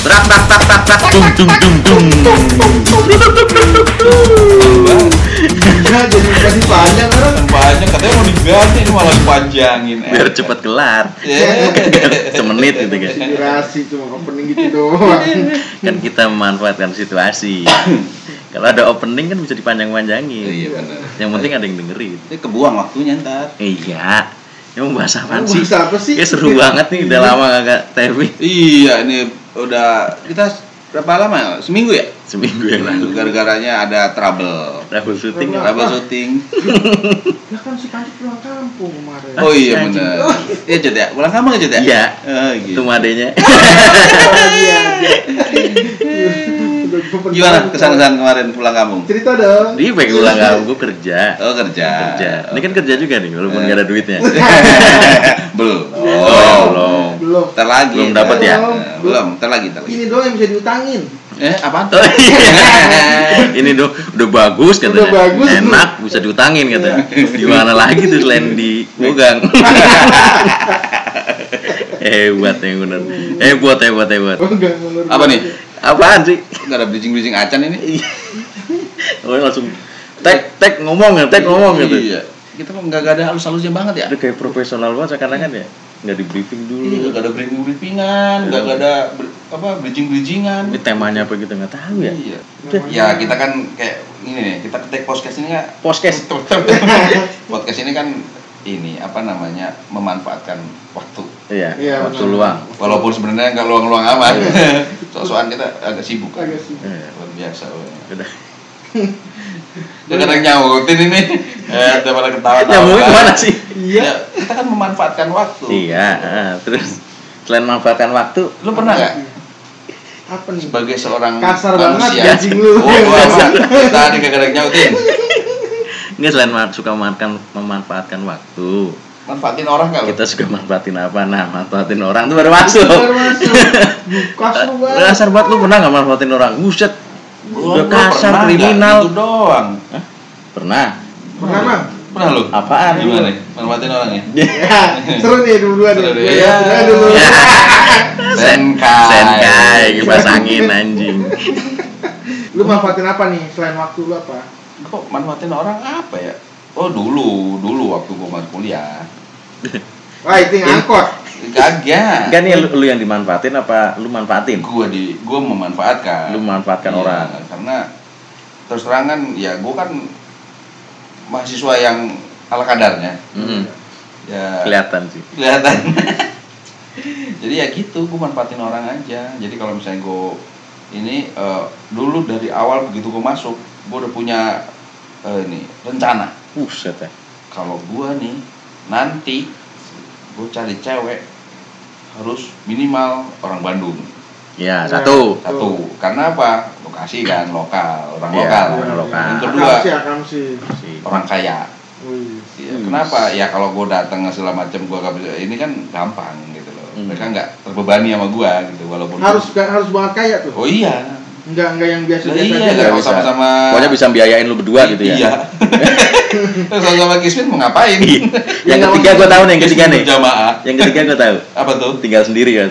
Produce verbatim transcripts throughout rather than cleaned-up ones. Rak rak rak rak rak dung dung dung dung. Iya, jadi dikasih banyak kan? Banyak, katanya mau diganti ini malah dipanjangin. Biar eh. cepat kelar. Semenit gitu kan. Inspirasi cuma opening gitu doang. Kan kita memanfaatkan situasi. Kalau ada opening kan bisa dipanjang-panjangin. Iya benar. Yang penting ada yang dengerin. Ini kebuang waktunya ntar. Iya. Emang bahas apaan sih? Apa sih? Kayak seru iya. banget nih, udah lama kagak T V. Iya, ini udah kita berapa lama ya? Seminggu ya? Seminggu yang lalu. Gara-garanya ada trouble. Trouble shooting. Trouble shooting. Ya kan si Panji pulang kampung kemarin. Oh iya benar. Iya Jod ya, pulang kampung Jod ya? Iya. Oh, gitu. Itu madenya. Gimana kesan-kesan kemarin pulang kampung? Cerita dong. Di pengen pulang kampung, gue kerja. Oh kerja. Kerja. Ini kan kerja juga nih, walaupun nggak ada duitnya. Belum. Oh belum. Belum. Ntar lagi. Belum dapat ya. Belum. Ntar lagi. Ntar lagi. Ini doang yang bisa diutangin. Eh apaan? Oh, iya. Ini do, udah bagus katanya. Udah bagus, enak bro. Bisa diutangin katanya. Gimana lagi tuh selain di Bogang. Hebat yang benar. Hebat hebat hebat. Apa nih? Apaan sih? Gak ada bridging-bridging acan ini. Orang langsung tek tek ngomong ya, tek ngomong gitu. Iya. Kita kok enggak ada halus-halusnya banget ya. Itu kayak profesional banget sekarang kan ya. Enggak di briefing dulu. Iya, enggak ada briefing-briefingan, enggak yeah. ada ber- apa bridging-bridgingan. Ini temanya apa kita enggak tahu ya. Iya. Udah. Ya, kita kan kayak ini nih, kita take podcast ini enggak? Podcast. Podcast ini kan ini apa namanya memanfaatkan waktu. Iya, ya, waktu bener. luang. Walaupun sebenarnya enggak luang-luang amat. Iya. So-soan kita agak sibuk. Agak sibuk. Iya, luar biasa. Udah. Udah kadang nyautin ini. Eh, udah pada ketawa-tawa. Nyautin mana sih? Iya. Ya, kita kan memanfaatkan waktu. Iya, terus selain memanfaatkan waktu, lu pernah enggak? Apa nih? Sebagai seorang kasar manusia. Banget anjing lu. Oh, tadi kadang nyautin. Nggak selain suka memanfaatkan, memanfaatkan waktu, manfaatin orang kalau kita suka manfaatin apa? Nah, manfaatin orang itu baru masuk. Baru masuk. Kasar banget. Lu pernah nggak manfaatin orang? Buset, udah kasar kriminal. Itu doang. Hah? Pernah. Pernah bang? Pernah lu? Apaan? Gimana nih? Manfaatin orang ya? Seru nih dua-dua nih. Ya, dulu. Senkai. Senkai, kipas angin anjing. Lu manfaatin apa nih? Selain waktu lu apa? Kok manfaatin orang apa ya? Oh dulu, dulu waktu gue masih kuliah. Wah itu ngangkot. Kagak. Kan nih lu, lu yang dimanfaatin apa lu manfaatin? Gue di, gue memanfaatkan. Lu memanfaatkan ya, orang. Karena terus terang kan, ya gue kan mahasiswa yang ala kadarnya. Mm-hmm. Ya, kelihatan sih. Kelihatan. Jadi ya gitu, gue manfaatin orang aja. Jadi kalau misalnya gue ini uh, dulu dari awal begitu gue masuk, gue udah punya uh, ini rencana. Buset ya. Kalau gue nih nanti gue cari cewek harus minimal orang Bandung. Ya satu. Satu. Oh. Karena apa? Lokasi kan lokal, orang ya, lokal. Orang lokal. Yang kedua akamsi, akamsi. Orang kaya. Ya, kenapa? Ya kalau gue datang segala macam gue ini kan gampang gitu loh. Hmm. Mereka nggak terbebani sama gue gitu walaupun. Harus gua, harus banget kaya tuh. Oh iya. Enggak, enggak yang biasa-biasa nah, iya, aja sama-sama. Pokoknya bisa biayain lu berdua gitu ya. Iya. Terus sama Kismin mau ngapain? Yang ketiga gua tahu nih, yang ketiga nih. Jamaah. Yang ketiga gua tahu. Apa tuh? Tinggal sendiri kan.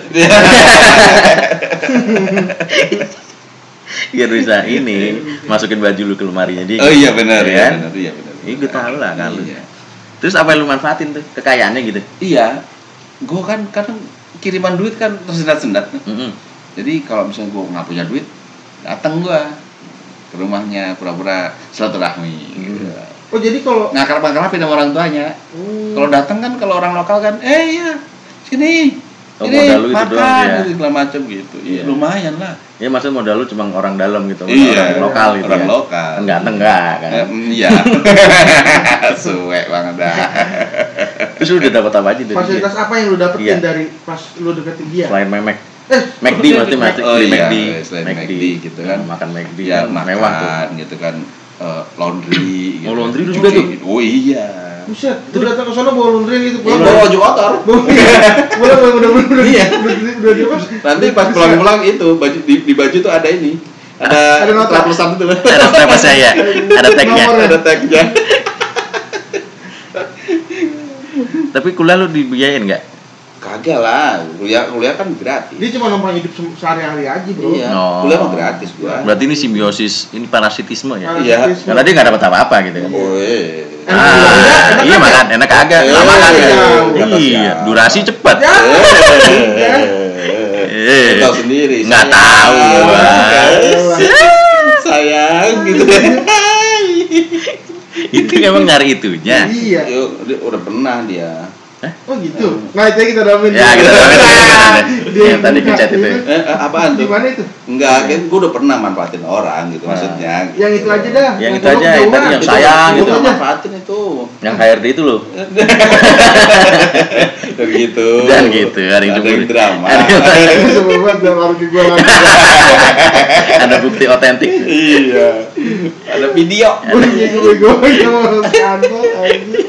Iya bisa ini masukin baju lu ke lemarinya dia. Oh iya benar ya. Benar iya benar. Ini gua tahu lah kan lu. Iya. Terus apa yang lu manfaatin tuh? Kekayaannya gitu. Iya. Gua kan kadang kiriman duit kan tersendat-sendat. Mm-hmm. Jadi kalau misalnya gua enggak punya duit datang gua ke rumahnya pura-pura silaturahmi gitu. Oh jadi kalau ngakrab-ngakrabin sama orang tuanya. Hmm. Kalau datang kan kalau orang lokal kan eh iya sini. Oh, ini modal lu itu doang ya. Segala macam gitu. Iya. Lumayan lah. Ya maksud modal lu cuma orang dalam gitu, iya, orang lokal gitu. Orang ya. Lokal. Ganteng enggak kan? Iya. Suwe banget dah. Terus lu udah dapat apa aja dari fasilitas dia? Apa yang lu dapetin iya. dari pas lu deketin dia? Selain memek. McD berarti masih di McD, McD gitu kan, makan McD ya, makan mewah tuh. Gitu kan, uh, laundry. Gitu. Oh laundry lu juga tuh? Oh iya. Buset, lu datang ke sana bawa laundry gitu, bawa baju kotor. Boleh, boleh, udah, udah, iya. Nanti pas pulang-pulang itu baju di, di baju tuh ada ini, ada travel stamp itu lah. Ada apa saya? Ada tagnya. Ada tagnya. Tapi kuliah lu dibiayain nggak? Kagak lah, kuliah kuliah kan gratis. Dia cuma numpang hidup sehari-hari aja, bro. Iya. No. Kuliah mah gratis gua. Berarti ini simbiosis, ini parasitisme ya. Iya. Karena dia nggak dapat apa-apa gitu kan. Oh, iya. Nah, nah, iya makan enak kagak, lama kan. Iya, durasi cepat. Eh, tahu sendiri. Nggak tahu. Sayang gitu deh. Itu emang nyari itunya. Iya. Udah pernah dia. Eh? Oh gitu. Eh. Nah, itu kita doain. Ya, kita doain. Dia tadi kecat itu. Eh, apaan tuh? Gimana itu? Enggak, kan gua udah pernah manfaatin orang gitu nah. Maksudnya. Yang gitu. Itu aja dah. Yang, yang itu aja, yang tadi yang sayang gitu. Gua manfaatin itu. Yang H R D itu loh. Begitu. Dan gitu, hari Jumat. Drama. Semoga enggak lagi gua lagi. Ada bukti otentik. Iya. Ada video. Gue gue yang kantor aja.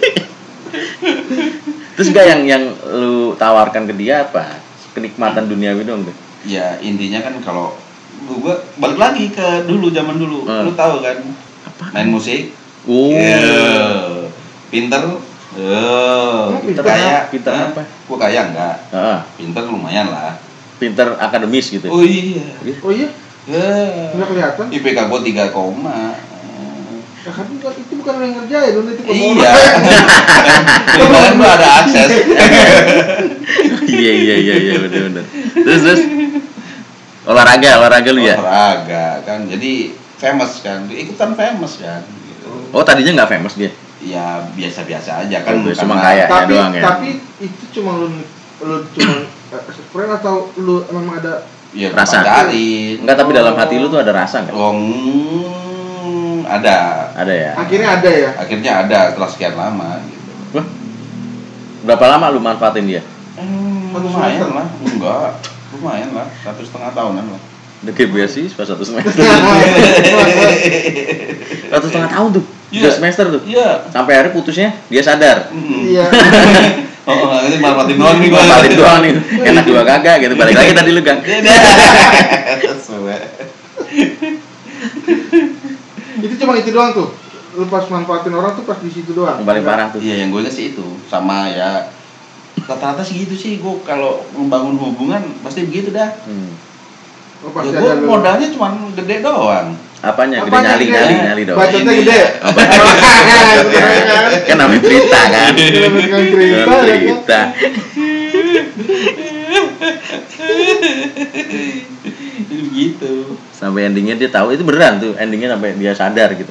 Terus gak yang yang lu tawarkan ke dia apa? Kenikmatan duniawi dong tuh. Ya intinya kan kalau gua balik lagi ke dulu zaman dulu, hmm. Lu tahu kan? Apa? Main musik. Oh. Yeah. Pinter. Oh. Pinter kaya. Pinter nah, apa? Gua kaya enggak? Uh-huh. Pinter lumayan lah. Pinter akademis gitu. Oh iya. Oh iya. Ya. Udah kelihatan. I P K gua tiga koma. Ya kan itu bukan orang yang ngerjain, lu itu pemulung. Iya. Kemarin gua ada akses. Iya iya iya iya benar-benar. Terus terus olahraga, olahraga lu ya? Olahraga kan. Jadi famous kan, ikutan famous kan gitu. Oh, tadinya enggak famous dia. Ya biasa-biasa aja kan, oh, cuma kaya ya doang ya. Tapi itu cuma lu lu cuma friend atau lu emang ada ya, rasa? Enggak, tapi dalam hati lu tuh ada rasa enggak? Oh. Ada, ada ya. Akhirnya ada ya. Akhirnya ada setelah sekian lama. Gitu. Wah, berapa lama lu manfaatin dia? Hmm, lumayan lah, enggak, lumayan lah, satu setengah tahunan lah. Deket biasa sih, pas satu semester. Satu setengah tahun tuh, yeah. Dua semester tuh. Iya. Yeah. Sampai akhirnya putusnya, dia sadar. Iya. Mm-hmm. Oh, ini manfaatin doang nih, manfaatin doang nih. Enak dua kagak, gitu. Balik lagi tadi lu gang. Itu cuma itu doang tuh, lu pas manfaatin orang tuh pas di situ doang. Yang paling parah tuh. Iya, yang gue nya sih itu, sama ya rata-rata sih gitu sih, gue kalau membangun hubungan pasti begitu dah. Hmm. Oh, pasti ya, gue modalnya cuma gede doang. Apanya? Gede nyali, nyali, nyali doang. Bacotnya gede. Kan namanya cerita kan. Cerita. Cerita. Itu begitu. Sampai endingnya dia tahu itu beneran tuh, endingnya sampai dia sadar gitu.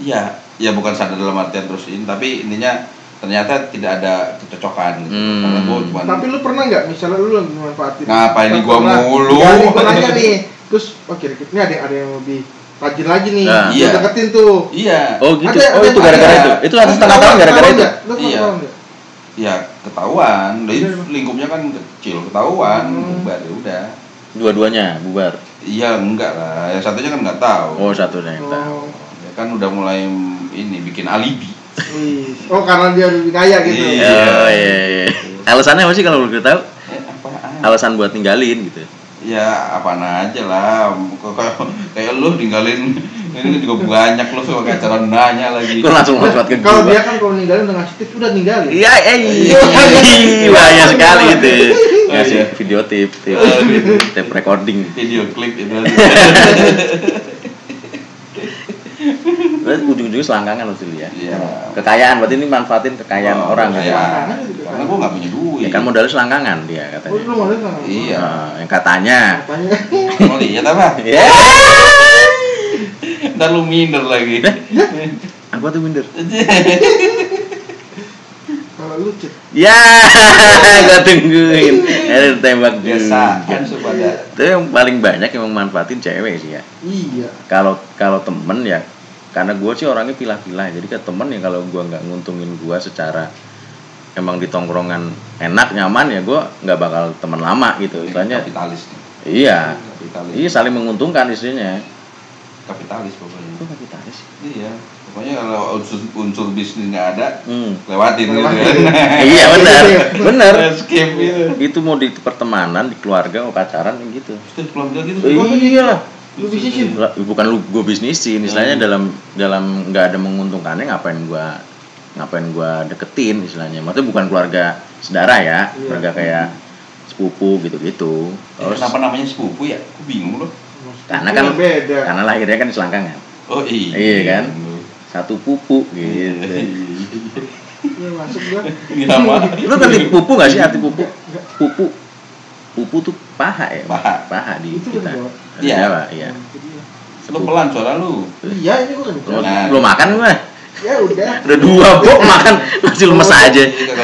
Iya, ya bukan sadar dalam artian terus ini, tapi intinya ternyata tidak ada kecocokan gitu. Hmm. Karena gua cuma. Tapi lu pernah enggak misalnya lu manfaatin? Ngapain di gua mulu? Gua nanya nih. Terus oh kira-kira ini ada ada yang lebih rajin lagi nih. Nah, iya. Deketin tuh. Iya. Oh gitu. Ada, oh itu gara-gara itu. Itu ada setengah tahun gara-gara itu. Iya. Iya, ketahuan. Lingkupnya kan kecil, ketahuan, bubar ya udah. Dua-duanya bubar. Iya enggak lah, yang satunya kan nggak tahu. Oh satunya yang oh. Tahu. Ya kan udah mulai ini bikin alibi. Oh karena dia lebih kaya gitu. Iya. Oh, iya, iya. Alasannya apa sih kalau belum tahu? Eh, alasan buat ninggalin gitu. Ya apaan aja lah. Kayak kayak lu ninggalin ini juga banyak lu sama kayak cara nanya lagi. Kau langsung masuk ke. Kalau dia kan kalau ninggalin dengan ngasih tips udah ninggalin. Iya eh. Bahaya sekali itu. Ngasih oh, iya. Video tip, tip, oh, gitu. Tip recording, video klip itu. Berarti ujung-ujungnya selangkangan loh sih ya. Iya. Kekayaan, berarti ini manfaatin kekayaan oh, orang kan. Iya. Karena gua enggak punya duit. Ya kan modalnya selangkangan dia katanya. Oh, modalnya selangkangan. Iya, nah, yang katanya. Katanya. Mau lihat apa? Ya. Entar lu minder lagi. Apa tuh minder? Lucu. Ya, gak tungguin. Ada tembak biasa. Itu yang paling banyak yang memanfaatin cewek sih ya. Iya. Kalau kalau temen ya, karena gue sih orangnya pilah-pilah. Jadi ke temen ya kalau gue nggak nguntungin gue secara emang di tongkrongan enak nyaman ya gue nggak bakal temen lama gitu. Istilahnya. Kapitalis. Iya. Kapitalis. Iya saling menguntungkan istrinya. Kapitalis pokoknya. Itu kapitalis. Iya. Pokoknya kalau unsur, unsur bisnis nggak ada, hmm. lewatin gitu kan. Iya benar, benar. Skip itu. Itu mau di pertemanan, di keluarga, mau pacaran gitu. Terus keluarga gitu. Oh, iya lah. Lu bisnisin. Bukan lu gue bisnisin, istilahnya hmm. dalam dalam nggak ada menguntungkannya ngapain gua ngapain gua deketin istilahnya. Maksudnya bukan keluarga saudara ya, keluarga kayak sepupu gitu-gitu. Terus, kenapa namanya sepupu ya? Aku bingung loh. Karena kan beda. Karena lahirnya kan di Selangkangan. Oh iya. Iya kan? Satu pupu gitu. Ya masuk gua. Lu ngerti pupu enggak sih arti pupu? Pupu. Pupu tuh paha ya? Paha, paha di itu kita. Iya, Pak, iya. Lu pelan suara lu. Iya, ini gua kan. Lu makan gua. Ya udah. Udah dua bok makan masih lemes aja.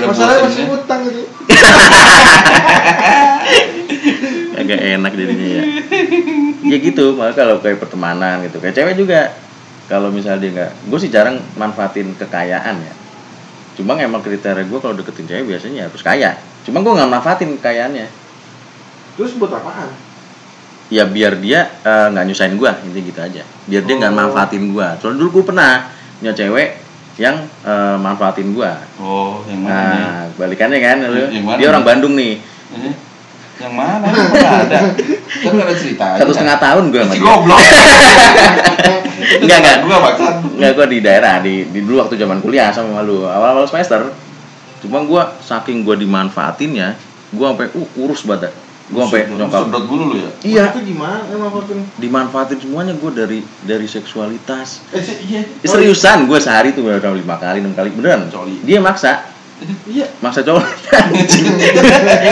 Masalahnya masih utang gitu. Agak enak jadinya ya. Ya gitu, maka kalau kayak pertemanan gitu, kayak cewek juga. Kalau misalnya dia nggak, gue sih jarang manfaatin kekayaan ya. Cuma emang kriteria gue kalau deketin cewek biasanya harus kaya. Cuma gue nggak manfaatin kekayaannya. Terus buat apaan? Ya biar dia nggak uh, nyusahin gue, intinya gitu aja. Biar oh. dia nggak manfaatin gue. Soalnya dulu gue pernah punya cewek yang uh, manfaatin gue. Oh, yang mana? Nah, ya? Balikannya kan, lu. Dia orang Bandung nih. Eh? Yang mana? Lu ada? Kan ada cerita. Satu setengah kan? Tahun gue sama dia. Goblok. Enggak, enggak. Gua maksud. Enggak, gua di daerah, di di dulu waktu zaman kuliah sama lu. Awal-awal semester. Cuma gua saking gua dimanfaatin ya, gua sampai uh kurus banget. Gua sampai nyokap. Sedot dulu lu ya. Iya. Itu gimana? Manfaatin. Dimanfaatin semuanya gua dari dari seksualitas. Eh, iya. Seriusan gua sehari tuh udah lima kali, enam kali beneran. Dia maksa. Iya. Maksa cowok.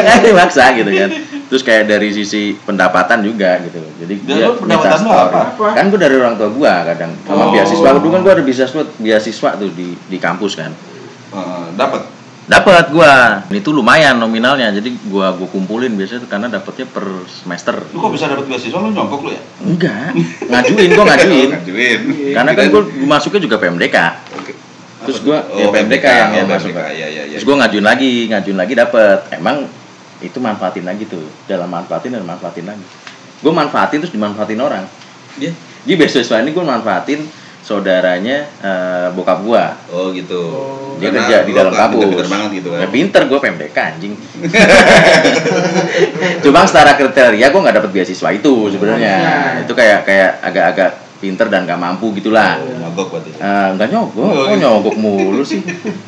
Dia maksa gitu kan. Terus kayak dari sisi pendapatan juga gitu. Jadi dan dia pendapatan lo apa? Kan gue dari orang tua gue kadang sama oh. beasiswa. Dulu kan gue ada beasiswa, beasiswa tuh di di kampus kan. Uh, dapat. Dapat gue. Ini tuh lumayan nominalnya. Jadi gue gue kumpulin biasanya tuh karena dapatnya per semester. Lu kok bisa dapat beasiswa, lu nyongkok lu ya? Enggak. Ngajuin gue ngajuin. ngajuin. Karena kan gue masuknya juga P M D K. Okay. Terus gue oh, ya P M D K yang oh, masuk. Ya, ya, ya. Terus gue ngajuin lagi, ngajuin lagi dapat. Emang itu manfaatin lagi tuh, dalam manfaatin dan manfaatin lagi. Gue manfaatin terus dimanfaatin orang. Dia, dia biasanya ini gue manfaatin saudaranya uh, bokap gue. Oh gitu. Dia karena kerja di dalam kampus. Pinter banget gitu kan. Ya pinter, gue P M D K anjing. Cuma setara kriteria gue nggak dapet beasiswa itu sebenarnya. Oh, itu kayak kayak agak-agak pinter dan nggak mampu gitulah. Oh, nyogok berarti. Uh, nggak nyogok, oh, kok nyogok mulu sih.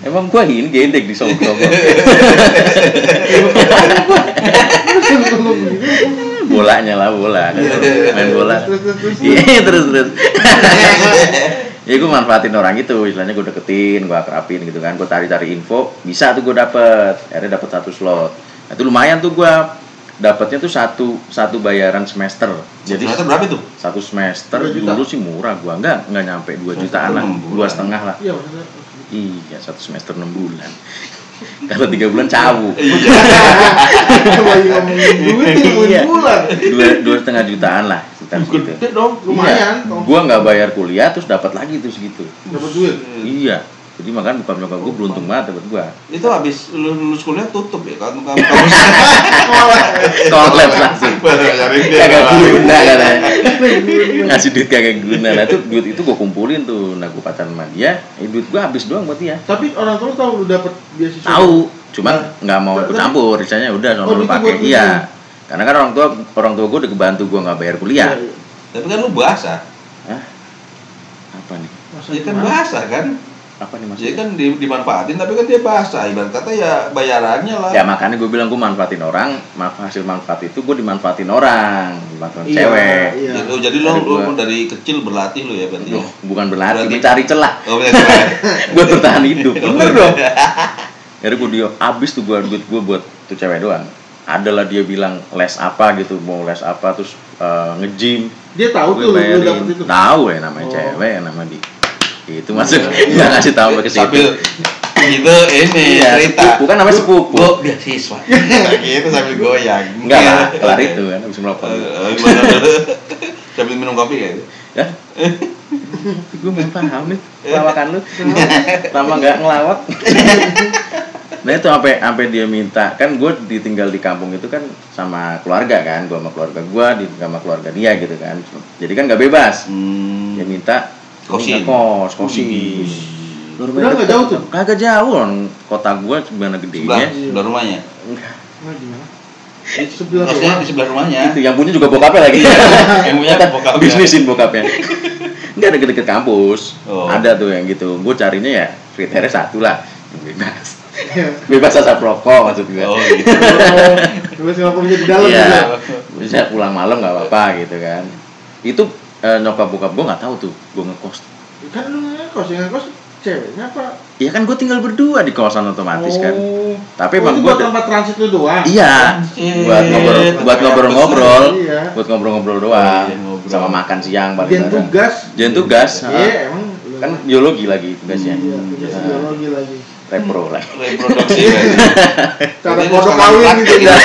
Emang gue ini gendek di songkok. Bolanya lah bola main bola iya terus terus ya gue manfaatin orang gitu, istilahnya gue deketin, gue akrapin gitu kan, gue cari cari info, bisa tuh gue dapet, akhirnya dapet satu slot. Nah, itu lumayan tuh gue dapetnya tuh satu satu bayaran semester. Jadi semester berapa tuh? Satu semester dulu sih murah, gue enggak nggak nyampe dua jutaan lah, dua setengah lah. Iya, satu semester enam bulan. Kalau tiga bulan cabut. Iya. dua setengah jutaan lah sekitar segitu. Lumayan. Gua enggak bayar kuliah terus dapat lagi terus gitu. Dapat duit. Iya. Jadi makan bukan nyokap gua beruntung banget dapat gua. Itu habis lulus kuliah tutup ya kan kamu. Collab langsung. Kagak guna katanya. Ngasih duit kagak guna. Nah itu duit itu gua kumpulin tuh. Nah gua pacaran sama dia, eh, duit gua habis doang buat dia. Tapi orang tua tahu lu dapat beasiswa. Tahu, cuman enggak mau ikut campur, misalnya udah sama lu pakai. Iya. Karena kan orang tua orang tua gua udah kebantu gua enggak bayar kuliah. Tapi kan lu bahasa. Hah? Apa nih? Maksudnya kan bahasa kan? Apa nih maksudnya? Ya kan dimanfaatin tapi kan dia bahasa, ibarat kata ya bayarannya lah. Ya makanya gue bilang gue manfaatin orang, hasil manfaat itu gue dimanfaatin orang, dimanfaatin iya, cewek. Iya. Jadi, oh, jadi lo, lo dari kecil berlatih lo ya berarti. Loh, bukan berlatih, berarti... gue cari celah. Oh, gue bertahan hidup. Bener dong. Jadi gue dia habis tuh gue duit gue buat tuh cewek doang. Adalah dia bilang les apa gitu, mau les apa terus uh, nge-gym. Dia tahu tuh lo dapet itu. Tahu ya namanya oh. cewek, namanya di itu masuk nggak ya, ngasih tahu ke situ sambil gitu ini ya, cerita bukan namanya sepupu gue beasiswa gitu sambil goyang nggak lah kelar itu kan habis melapor sambil minum kopi kayak gitu ya gue nggak paham nih lawakan lu lama nggak ngelawak. Nah itu sampai sampai dia minta kan gue ditinggal di kampung itu kan sama keluarga kan gue sama keluarga gue di sama keluarga dia gitu kan jadi kan nggak bebas hmm. Dia minta kosin, kos, kosin. Udah nggak jauh tuh? Kagak jauh kan kota gua gimana gedenya? Sebelah rumahnya? Enggak. Nah, gimana? Di sebelah rumahnya. Di sebelah rumahnya. Itu yang punya juga bokapnya lagi. Yang punya bokap bisnisin bokapnya. Enggak ada deket-deket kampus. Oh. Ada tuh yang gitu. Gua carinya ya kriteria satu lah, bebas. Bebas asap rokok maksud gue. Oh gitu. Bebas rokok bisa di dalam ya, juga. Bisa pulang malam enggak apa-apa gitu kan. Itu eh, nyokap bokap gue enggak tahu tuh gue ngekos. Kan lu ngekos, ngekos ceweknya apa? Iya kan gue tinggal berdua di kawasan otomatis oh. kan. Tapi oh, emang gue buat tempat transit lu doang. Iya. Transit. Buat ngobrol, buat ngobrol-ngobrol, iya. buat ngobrol-ngobrol doang. Iya, ngobrol. Sama makan siang bareng. Jen tugas. Jen tugas. Iya, emang kan biologi lagi tugasnya. Iya, tugas nah. biologi lagi. Repro lah. Reproduksi. Cara kodok kawin gitu ya.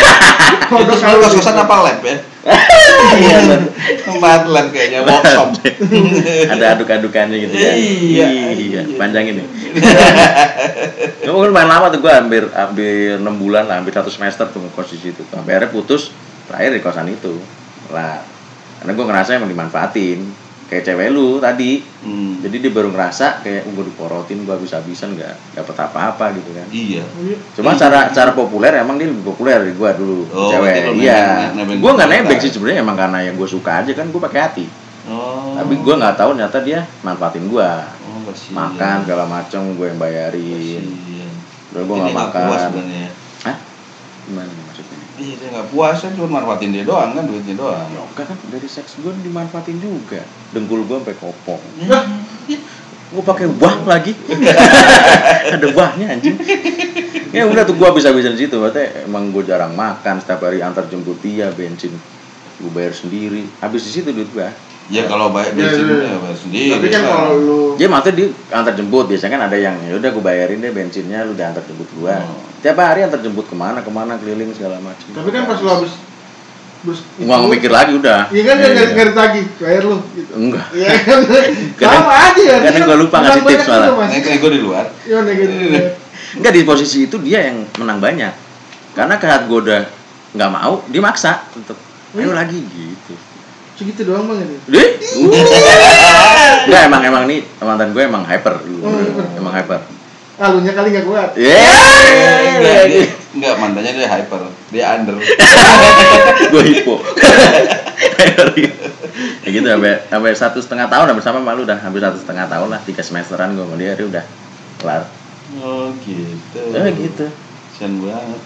Kodok kawin kos-kosan apa lab ya? Iya, tempat lab kayaknya workshop. Ada aduk-adukannya gitu ya. Iya, iya. Panjang ini. Cuma kan lumayan lama tuh gue hampir hampir enam bulan lah, hampir satu semester tuh ngekos di situ. Sampai akhirnya putus terakhir di kosan itu. Lah, karena gue ngerasa emang dimanfaatin. Kayak cewek lu tadi, hmm. jadi dia baru ngerasa kayak gue diporotin, gue habis-habisan nggak dapat apa-apa gitu kan. Iya. Cuma iya. cara cara populer emang dia lebih populer dari gue dulu. Oh, cewek. Iya. Gue nggak nebek sih sebenarnya, emang karena yang gue suka aja kan, gue pakai hati. Oh. Tapi gue nggak tahu ternyata dia manfaatin gue. Oh, makan segala macam gue yang bayarin. Udah gue nggak makan. Hah? Gimana nih maksudnya? Iya dia nggak puas kan, cuma manfaatin dia doang kan, duitnya doang. Ya, kan dari seks gue dimanfaatin juga. Dengkul gue sampai kopong. Nah, gue pakai wah lagi. Ada wahnya anjing. Ya udah tuh gue habis-habisan di situ. Berarti emang gue jarang makan, setiap hari antar jemput dia, bensin gue bayar sendiri. Habis di situ duit gue. Ya kalau bayar ya, bensin ya, ya. bayar sendiri. Tapi kan kalau lu ya maksudnya dia antar jemput, biasanya kan ada yang ya udah gue bayarin deh bensinnya, lu udah antar jemput gue. Oh. Tiap hari antar jemput kemana kemana keliling segala macam. Tapi kan pas lu habis terus nggak mikir lagi udah. Iya kan ya, enggak ya. Ngerti bayar lu gitu. Enggak. Iya kan. Sama aja ya. Karena gue lupa ngasih tips malah. Nek gue di luar. Iya nek gitu. Enggak, di posisi itu dia yang menang banyak. Karena saat gue udah enggak mau, dia maksa untuk ayo lagi gitu. Segitu doang bang ini. Dih? Enggak, emang emang nih mantan gue emang hyper. Oh, hyper. Emang hyper. Alunya kali enggak kuat. Yeah. Enggak, dia, enggak mantannya dia hyper. Dia under. Gue hipo. Ya gitu sampai sampai satu setengah tahun udah bersama malu udah hampir satu setengah tahun lah, tiga semesteran gue sama dia, dia udah kelar. Oh gitu. Oh gitu. Kasihan banget.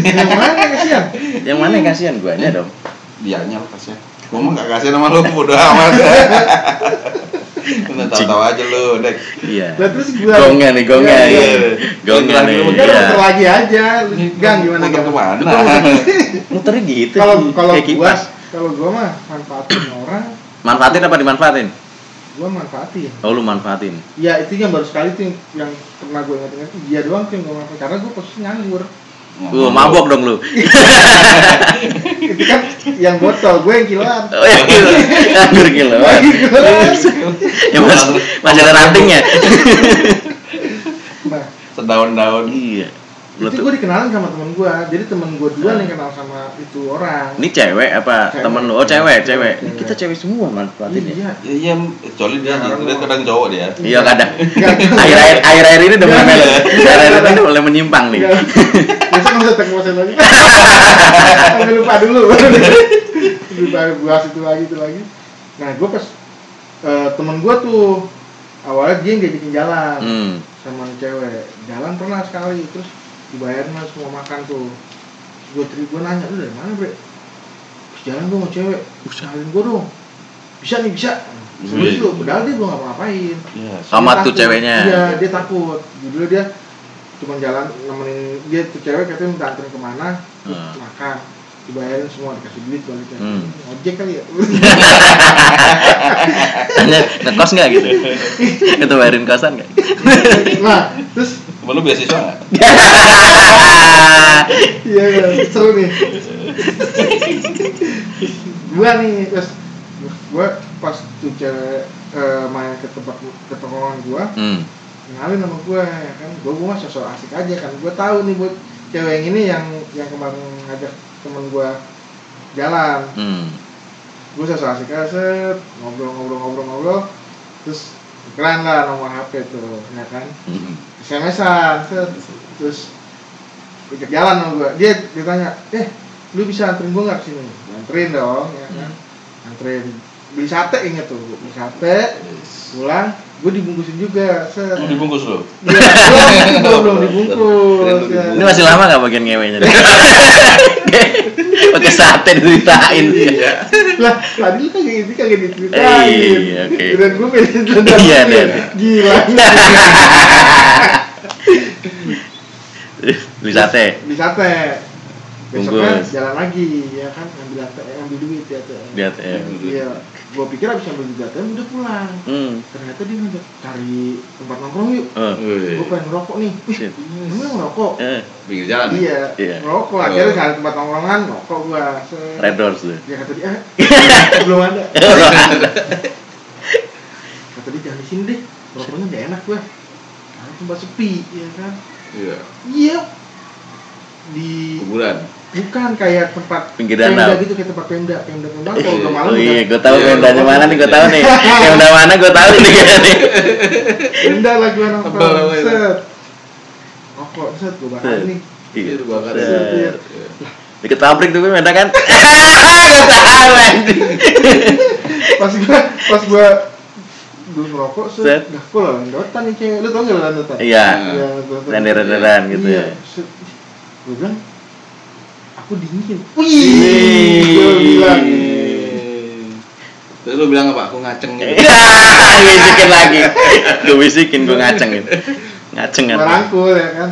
Yang mana kasihan? Yang mana kasihan gue aja dong. Dianya kasihan. Gue mah gak kasihan sama lu, bodoh amat. Udah tau-tau aja lu, Dek. Iya. Nah, terus gue gongnya nih, gongnya ya, ya. Gongnya nih. Udah muter lagi aja. Gang gimana? Muter kemana? Muternya gitu. Kalau gue, kalau gue mah manfaatin orang. Manfaatin apa dimanfaatin? Gue manfaatin. Oh lu manfaatin? Ya itu yang baru sekali tuh yang pernah gue ingat-ingat. Dia doang tuh yang gue manfaatin. Karena gue posisi nganggur. Lu uh, mabok dong lu. Itu kan yang botol, gue yang kiloan. Oh yang kiloan, anggur kiloan. Ya mas, masih ada rantingnya. Nah, sedaun-daun. Iya. Itu gue dikenalan sama temen gue, jadi temen gue dua yang kenal sama itu orang. Ini cewek apa cewek. Temen lu? Oh cewek, cewek. Ini kita cewek semua manfaatin ya. Iya, iya. Kecuali dia, dia kadang cowok dia. Iya kadang. Akhir-akhir akhir-akhir ini udah mulai melo. Akhir-akhir ini udah mulai menyimpang nih. Biasa nggak usah terkuasain lagi. Jangan lupa dulu. Lupa buat itu lagi itu lagi. Nah gue pas uh, temen gue tuh awalnya dia yang diajakin jalan hmm. sama cewek. Jalan pernah sekali terus. Dibayarin lah semua makan tuh. Gue teri gue nanya lu dari mana bre? Jalan gue mau cewek. Usahain gue dong. Bisa nih bisa. Serius lu. Padahal dia gue nggak ngapain. Yeah. Sama tuh ceweknya. Iya dia takut. Judulnya dia cuma jalan nemenin dia tuh cewek katanya minta anterin kemana. Hmm. Makan. Dibayarin semua dikasih duit baliknya. Hmm. Ojek kali ya. Tanya ngekos nggak gitu? Itu bayarin kosan nggak? Nah terus. Malu biasa sih. Iya, seru nih. Gua nih, terus gua pas tuh cewek uh, main ke tempat ke tongkrongan gua, hmm. kenalin sama gua kan, gua gua sosok asik aja kan, gua tahu nih buat cewek yang ini yang yang kemarin ngajak temen gua jalan, hmm. gua sosok asik aja, ngobrol-ngobrol-ngobrol-ngobrol, terus keren lah nomor H P tuh, ya kan? Hmm. S M S-an, terus ikut jalan sama gue. Dia ditanya, eh, lu bisa anterin gue nggak kesini? Anterin dong, ya kan? Anterin. beli sate inget tuh, beli sate pulang, gue dibungkusin juga. Set. Lu dibungkus lo? Ya, belum, belum dibungkus. Ya. Ini masih lama nggak bagian ngewenya? Pakai sate diceritain. Iya. Lah, tadi kan ini kagak diceritain. Iya, oke. Dan gue pengen tentang iya, gila. Beli sate. Beli sate. Besoknya jalan lagi, ya kan, ambil A T M, ambil duit ya A T M. Di A T M. Iya. Gua pikir abis ambil duit A T M udah pulang. Hmm. Ternyata dia ngajak cari tempat nongkrong yuk. Uh, Gua pengen ngerokok nih. Wih, lu mau ngerokok? Eh, pinggir jalan. Iya. Yeah. Ngerokok lah, akhirnya cari tempat nongkrongan, ngerokok gua. Se- Red Doors tuh. Ya kata dia, belum ada. Belum ada. Kata dia jangan di sini deh, rokoknya enggak enak gua. Karena tempat sepi, ya kan. Iya. Iya. Di kuburan. Bukan kayak tempat pinggir danau gitu, kayak tempat pemda, pemda pemda kalau udah malam. Oh iya, gue tahu pemdanya mana nih, gue tahu nih. Pemda mana gue tahu nih kayaknya nih. Pemda lah gue nonton. Set. Rokok set gue bakar nih. Iya, gue bakar set. Deket pabrik tuh gue pemda kan. Gue tahu anjing. Pas gue pas gue dulu merokok set. Dah gue landotan nih cewek. Lu tau enggak landotan? Iya. Landeran-landeran gitu ya. Gue bilang aku dingin. Wih, gue bilang. Terus lu bilang apa? Aku ngaceng gitu. Gue bisikin lagi. Gue bisikin, gue ngaceng gitu. Ngaceng kan. Merangkul ya kan.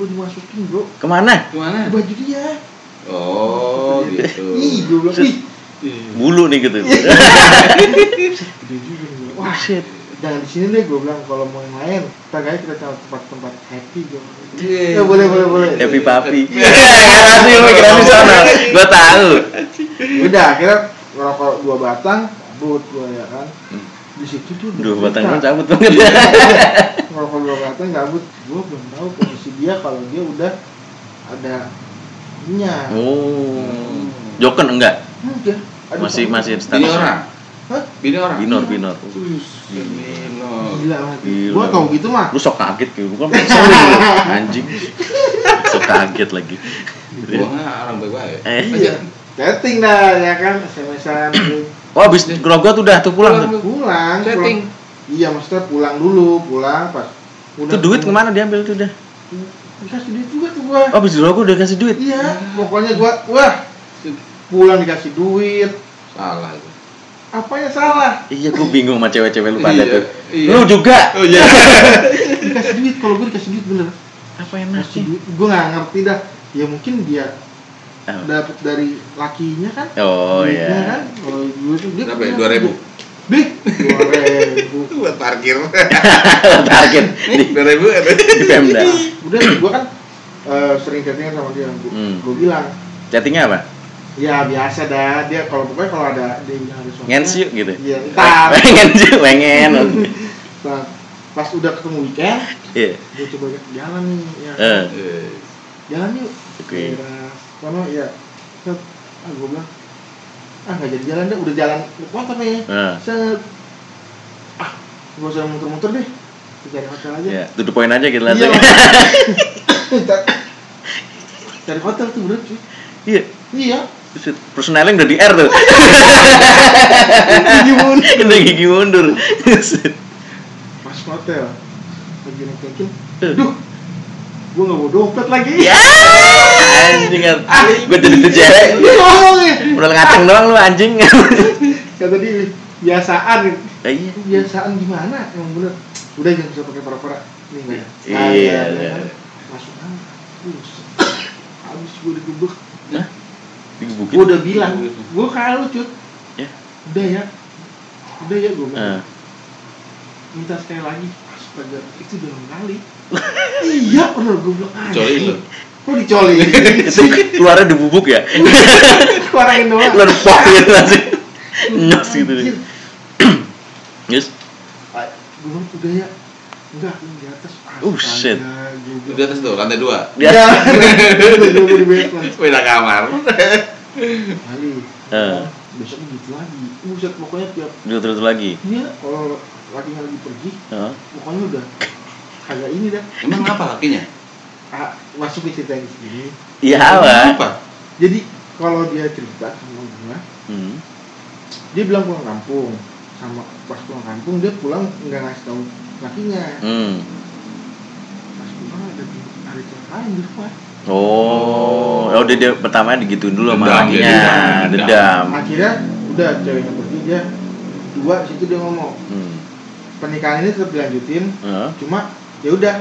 Gue dimasukin bro. Kemana? Kemana? Baju dia. Oh gitu. Ih, gue bilang. Ih, bulu nih gitu. Wah shit. Jangan di sini deh, gue bilang. Kalau mau yang lain, kita gaya kita cari tempat-tempat happy gitu. Yeah. Ya boleh boleh boleh. Happy papi. Karena sih mikiran di sana, gue tahu. Udah, akhirnya ngerokok dua batang, cabut gue ya kan. Di situ tuh dua batang pun cabut banget. Ngerokok dua batang, cabut. Gue belum tahu posisi dia kalau dia udah ada minyak. Oh, hmm. Joken enggak? Enggak. Masih masih status. Ini orang. Hah? Binor, binor, binor. Binor. Gila lagi. Gua tau gitu mah. Lu sok kaget gitu, bukan? Sorry, anjing. Sok kaget lagi. Gua nggak orang baik-baik. Eh, iya. Chatting dah, ya kan? S M S-an. Oh, abis gerogot udah tuh pulang. Pulang, pulang. Chatting. Iya, maksudnya pulang dulu, pulang pas. Itu duit kemana diambil tuh dah? Dikasih duit juga tuh gua. Oh, abis gerogot udah kasih duit. Iya. Pokoknya gua, wah, pulang dikasih duit. Salah. Apanya salah? Iya, gue bingung sama cewek-cewek lu pada tuh. Iya. Lu juga. Oh, iya. Dikasih duit, kalau gue dikasih duit bener. Apa enaknya? Gue nggak ngerti dah. Ya mungkin dia oh. dapat dari lakinya kan? Oh iya. Yeah. Kan? Kalau gue tuh dia. Berapa? Dua ribu. Deh. Dua ribu. Buat parkir. Parkir. Dua ribu. Di Pemda. Udah, gue kan uh, sering chattingan sama dia. Gue hmm. bilang. Chattingnya apa? Ya biasa dah, dia kalau pokoknya kalau ada dia bilang ada soalnya ngensiu gitu. Iya, entar. Ngensiu pengen. Nah, pas udah ketemu weekend, iya. Gue coba jalan nih, ya. Heeh. Uh. Jalan yuk. Oke. Okay. Sono ya. Set, ah gue bilang. Ah, enggak jadi jalan deh, udah jalan motor nih. Uh. Set. Ah, gue usah muter-muter deh. Cari hotel aja. Iya, to the point aja gitu langsung. Iya. Cari hotel tuh bener cuy. Iya. Iya. Personelnya udah di R tuh. Gigi mundur. Udah gigi mundur. Pas hotel lagi ngetekin. Duh, gue gak mau dompet lagi. Ya, anjing. Gue jadi terjadi. Udah ngaceng doang lu anjing. Kata dia biasaan. Biasaan gimana? Emang bener. Udah jangan bisa pakai para-para. Nih gak ya. Iya. Masuk angin. Abis gue digebuk. Hah? Digebukin? Gue udah bilang, gue kalah cut ya. Udah ya Udah ya gue uh. minta sekali lagi. Astaga, itu udah enam kali. Iya, bener gue bilang. Colin lo? Kok dicolin? Itu keluarnya dibubuk ya? Keluarin doang. Keluar pop gitu langsung. Nyos gitu deh. Yes? Gue bilang, udah ya. Enggak, di atas. Oh shit. Di atas tuh, lantai dua. Di atas. Di basement. Beda kamar. Kali. Heeh. Besok gitu lagi. Buset, pokoknya tiap terus lagi. Iya, kalau lakinya lagi pergi, heeh. Pokoknya udah kagak ini dah. Emang apa lakinya? Ah, masuk cerita di sini. Iya, apa? Jadi kalau dia cerita sama gue, heeh. dia bilang pulang kampung, sama pas pulang kampung dia pulang nggak ngasih tahu lakinya. Hmm. Pas pulang ada ada cewek lain di rumah. Oh, oh dia, dia pertamanya digituin dulu sama lakinya, dendam. Akhirnya udah ceweknya pergi, dia dua situ dia ngomong hmm. pernikahan ini tetap dilanjutin, uh. cuma ya udah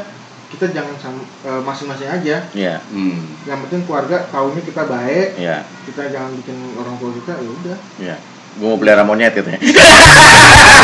kita jangan sama, uh, masing-masing aja. Yeah. Hmm. Yang penting keluarga tahunya kita baik, yeah. kita jangan bikin orang tua kita, ya udah. Yeah. Gue mau pelihara monyet gitu ya.